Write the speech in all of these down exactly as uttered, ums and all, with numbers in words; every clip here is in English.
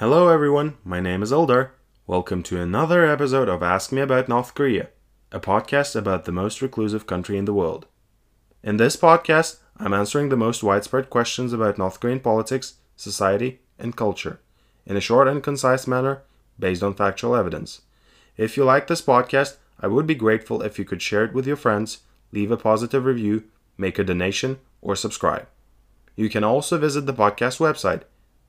Hello everyone, my name is Eldar. Welcome to another episode of Ask Me About North Korea, a podcast about the most reclusive country in the world. In this podcast, I'm answering the most widespread questions about North Korean politics, society, and culture, in a short and concise manner, based on factual evidence. If you like this podcast, I would be grateful if you could share it with your friends, leave a positive review, make a donation, or subscribe. You can also visit the podcast website,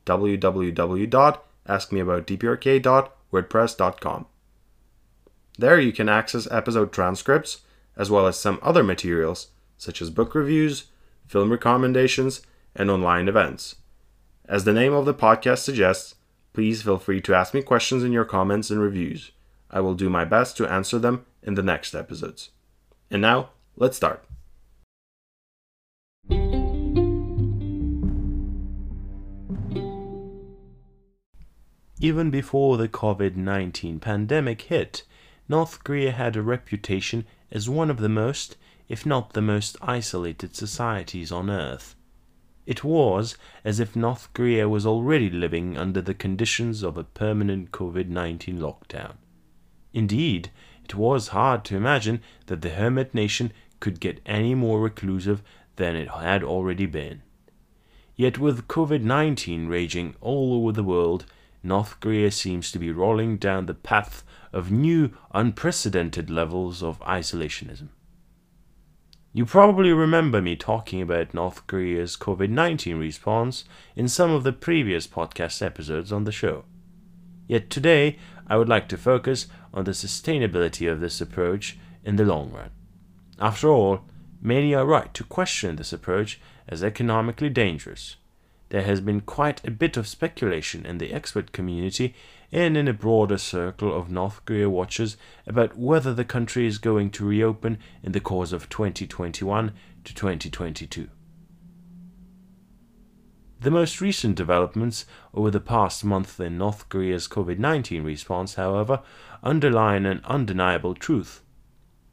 w w w dot ask me about d p r k dot wordpress dot com. There you can access episode transcripts, as well as some other materials, such as book reviews, film recommendations, and online events. As the name of the podcast suggests, please feel free to ask me questions in your comments and reviews. I will do my best to answer them in the next episodes. And now, let's start. Even before the COVID nineteen pandemic hit, North Korea had a reputation as one of the most, if not the most, isolated societies on Earth. It was as if North Korea was already living under the conditions of a permanent COVID nineteen lockdown. Indeed, it was hard to imagine that the hermit nation could get any more reclusive than it had already been. Yet with COVID nineteen raging all over the world, North Korea seems to be rolling down the path of new, unprecedented levels of isolationism. You probably remember me talking about North Korea's COVID nineteen response in some of the previous podcast episodes on the show. Yet today, I would like to focus on the sustainability of this approach in the long run. After all, many are right to question this approach as economically dangerous. There has been quite a bit of speculation in the expert community and in a broader circle of North Korea watchers about whether the country is going to reopen in the course of twenty twenty-one to twenty twenty-two. The most recent developments over the past month in North Korea's COVID nineteen response, however, underline an undeniable truth.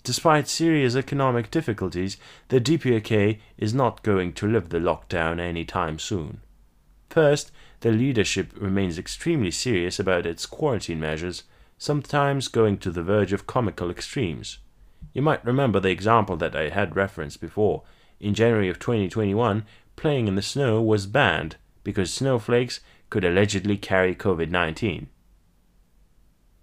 Despite serious economic difficulties, the D P R K is not going to lift the lockdown anytime soon. First, the leadership remains extremely serious about its quarantine measures, sometimes going to the verge of comical extremes. You might remember the example that I had referenced before. In January of twenty twenty-one, playing in the snow was banned because snowflakes could allegedly carry COVID nineteen.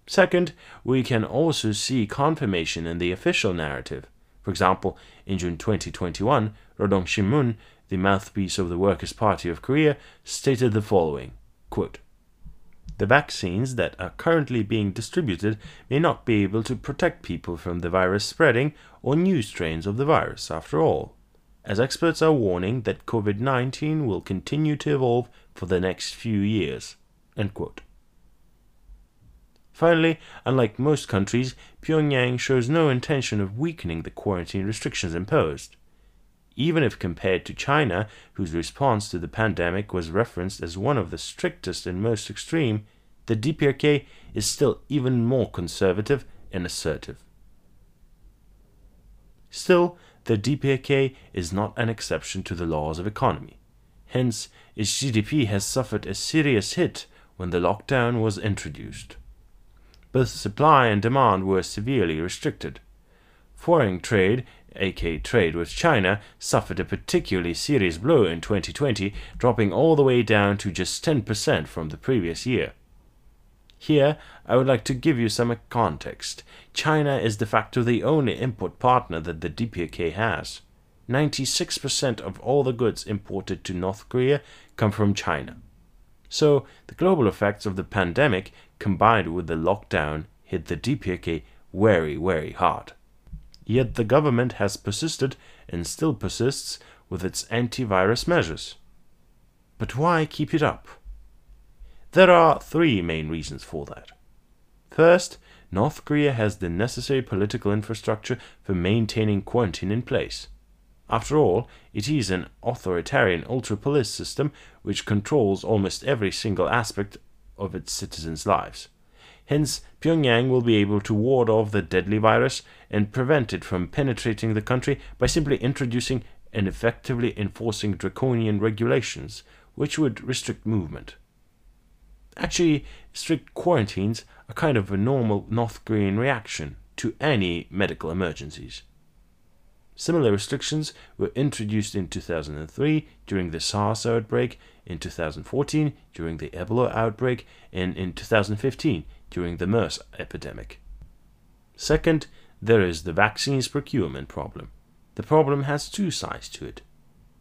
Second, we can also see confirmation in the official narrative. For example, in June twenty twenty-one, Rodong Sinmun, the mouthpiece of the Workers' Party of Korea, stated the following, quote, "The vaccines that are currently being distributed may not be able to protect people from the virus spreading or new strains of the virus after all, as experts are warning that COVID nineteen will continue to evolve for the next few years," end quote. Finally, unlike most countries, Pyongyang shows no intention of weakening the quarantine restrictions imposed. Even if compared to China, whose response to the pandemic was referenced as one of the strictest and most extreme, the D P R K is still even more conservative and assertive. Still, the D P R K is not an exception to the laws of economy. Hence, its G D P has suffered a serious hit when the lockdown was introduced. Both supply and demand were severely restricted. Foreign trade, aka trade with China, suffered a particularly serious blow in twenty twenty, dropping all the way down to just ten percent from the previous year. Here, I would like to give you some context. China is de facto the only import partner that the D P R K has. ninety-six percent of all the goods imported to North Korea come from China. So, the global effects of the pandemic combined with the lockdown hit the D P R K very, very hard. Yet the government has persisted and still persists with its antivirus measures. But why keep it up? There are three main reasons for that. First, North Korea has the necessary political infrastructure for maintaining quarantine in place. After all, it is an authoritarian ultra-police system which controls almost every single aspect of its citizens' lives. Hence, Pyongyang will be able to ward off the deadly virus and prevent it from penetrating the country by simply introducing and effectively enforcing draconian regulations, which would restrict movement. Actually, strict quarantines are kind of a normal North Korean reaction to any medical emergencies. Similar restrictions were introduced in two thousand three during the SARS outbreak, in two thousand fourteen during the Ebola outbreak, and in two thousand fifteen during the MERS epidemic. Second, there is the vaccines procurement problem. The problem has two sides to it.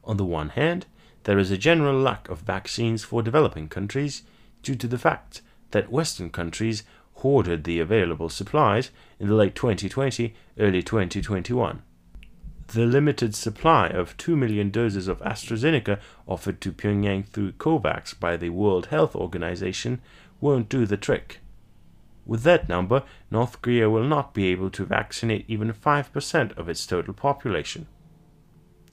On the one hand, there is a general lack of vaccines for developing countries due to the fact that Western countries hoarded the available supplies in the late twenty twenty, early twenty twenty-one. The limited supply of two million doses of AstraZeneca offered to Pyongyang through COVAX by the World Health Organization won't do the trick. With that number, North Korea will not be able to vaccinate even five percent of its total population.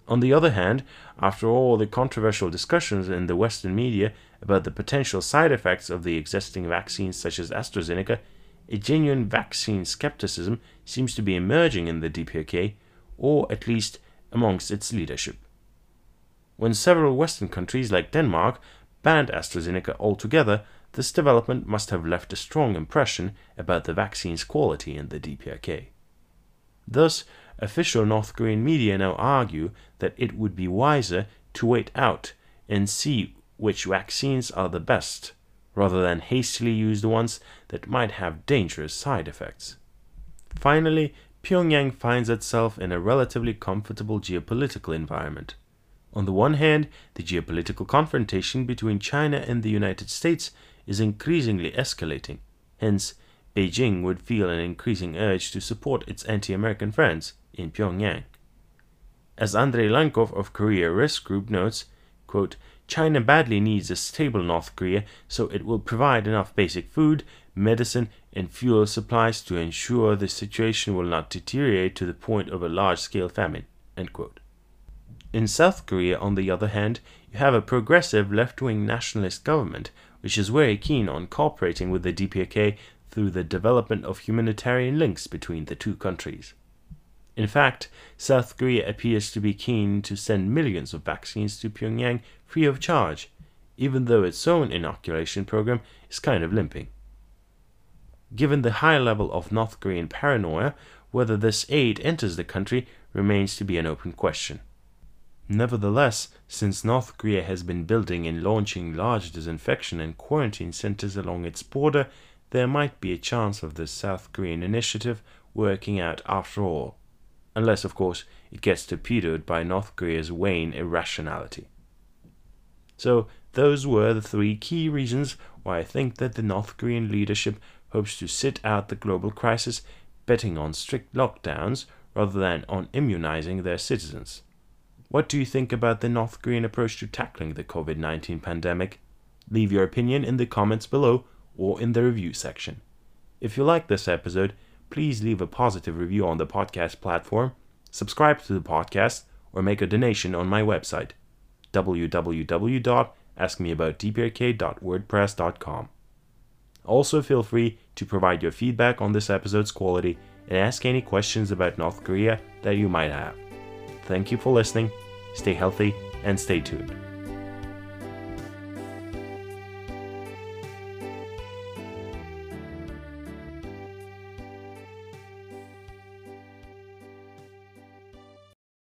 On the other hand, after all the controversial discussions in the Western media about the potential side effects of the existing vaccines such as AstraZeneca, a genuine vaccine skepticism seems to be emerging in the D P R K, or at least amongst its leadership. When several Western countries like Denmark banned AstraZeneca altogether, this development must have left a strong impression about the vaccine's quality in the D P R K. Thus, official North Korean media now argue that it would be wiser to wait out and see which vaccines are the best, rather than hastily use the ones that might have dangerous side effects. Finally, Pyongyang finds itself in a relatively comfortable geopolitical environment. On the one hand, the geopolitical confrontation between China and the United States is increasingly escalating. Hence, Beijing would feel an increasing urge to support its anti-American friends in Pyongyang. As Andrei Lankov of Korea Risk Group notes, quote, "China badly needs a stable North Korea, so it will provide enough basic food, medicine and fuel supplies to ensure the situation will not deteriorate to the point of a large-scale famine." End quote. In South Korea, on the other hand, you have a progressive left-wing nationalist government which is very keen on cooperating with the D P R K through the development of humanitarian links between the two countries. In fact, South Korea appears to be keen to send millions of vaccines to Pyongyang free of charge, even though its own inoculation program is kind of limping. Given the high level of North Korean paranoia, whether this aid enters the country remains to be an open question. Nevertheless, since North Korea has been building and launching large disinfection and quarantine centers along its border, there might be a chance of this South Korean initiative working out after all. Unless, of course, it gets torpedoed by North Korea's wane irrationality. So, those were the three key reasons why I think that the North Korean leadership hopes to sit out the global crisis, betting on strict lockdowns rather than on immunizing their citizens. What do you think about the North Korean approach to tackling the COVID nineteen pandemic? Leave your opinion in the comments below or in the review section. If you like this episode, please leave a positive review on the podcast platform, subscribe to the podcast, or make a donation on my website, w w w dot ask me about d p r k dot wordpress dot com. Also, feel free to provide your feedback on this episode's quality and ask any questions about North Korea that you might have. Thank you for listening, stay healthy, and stay tuned.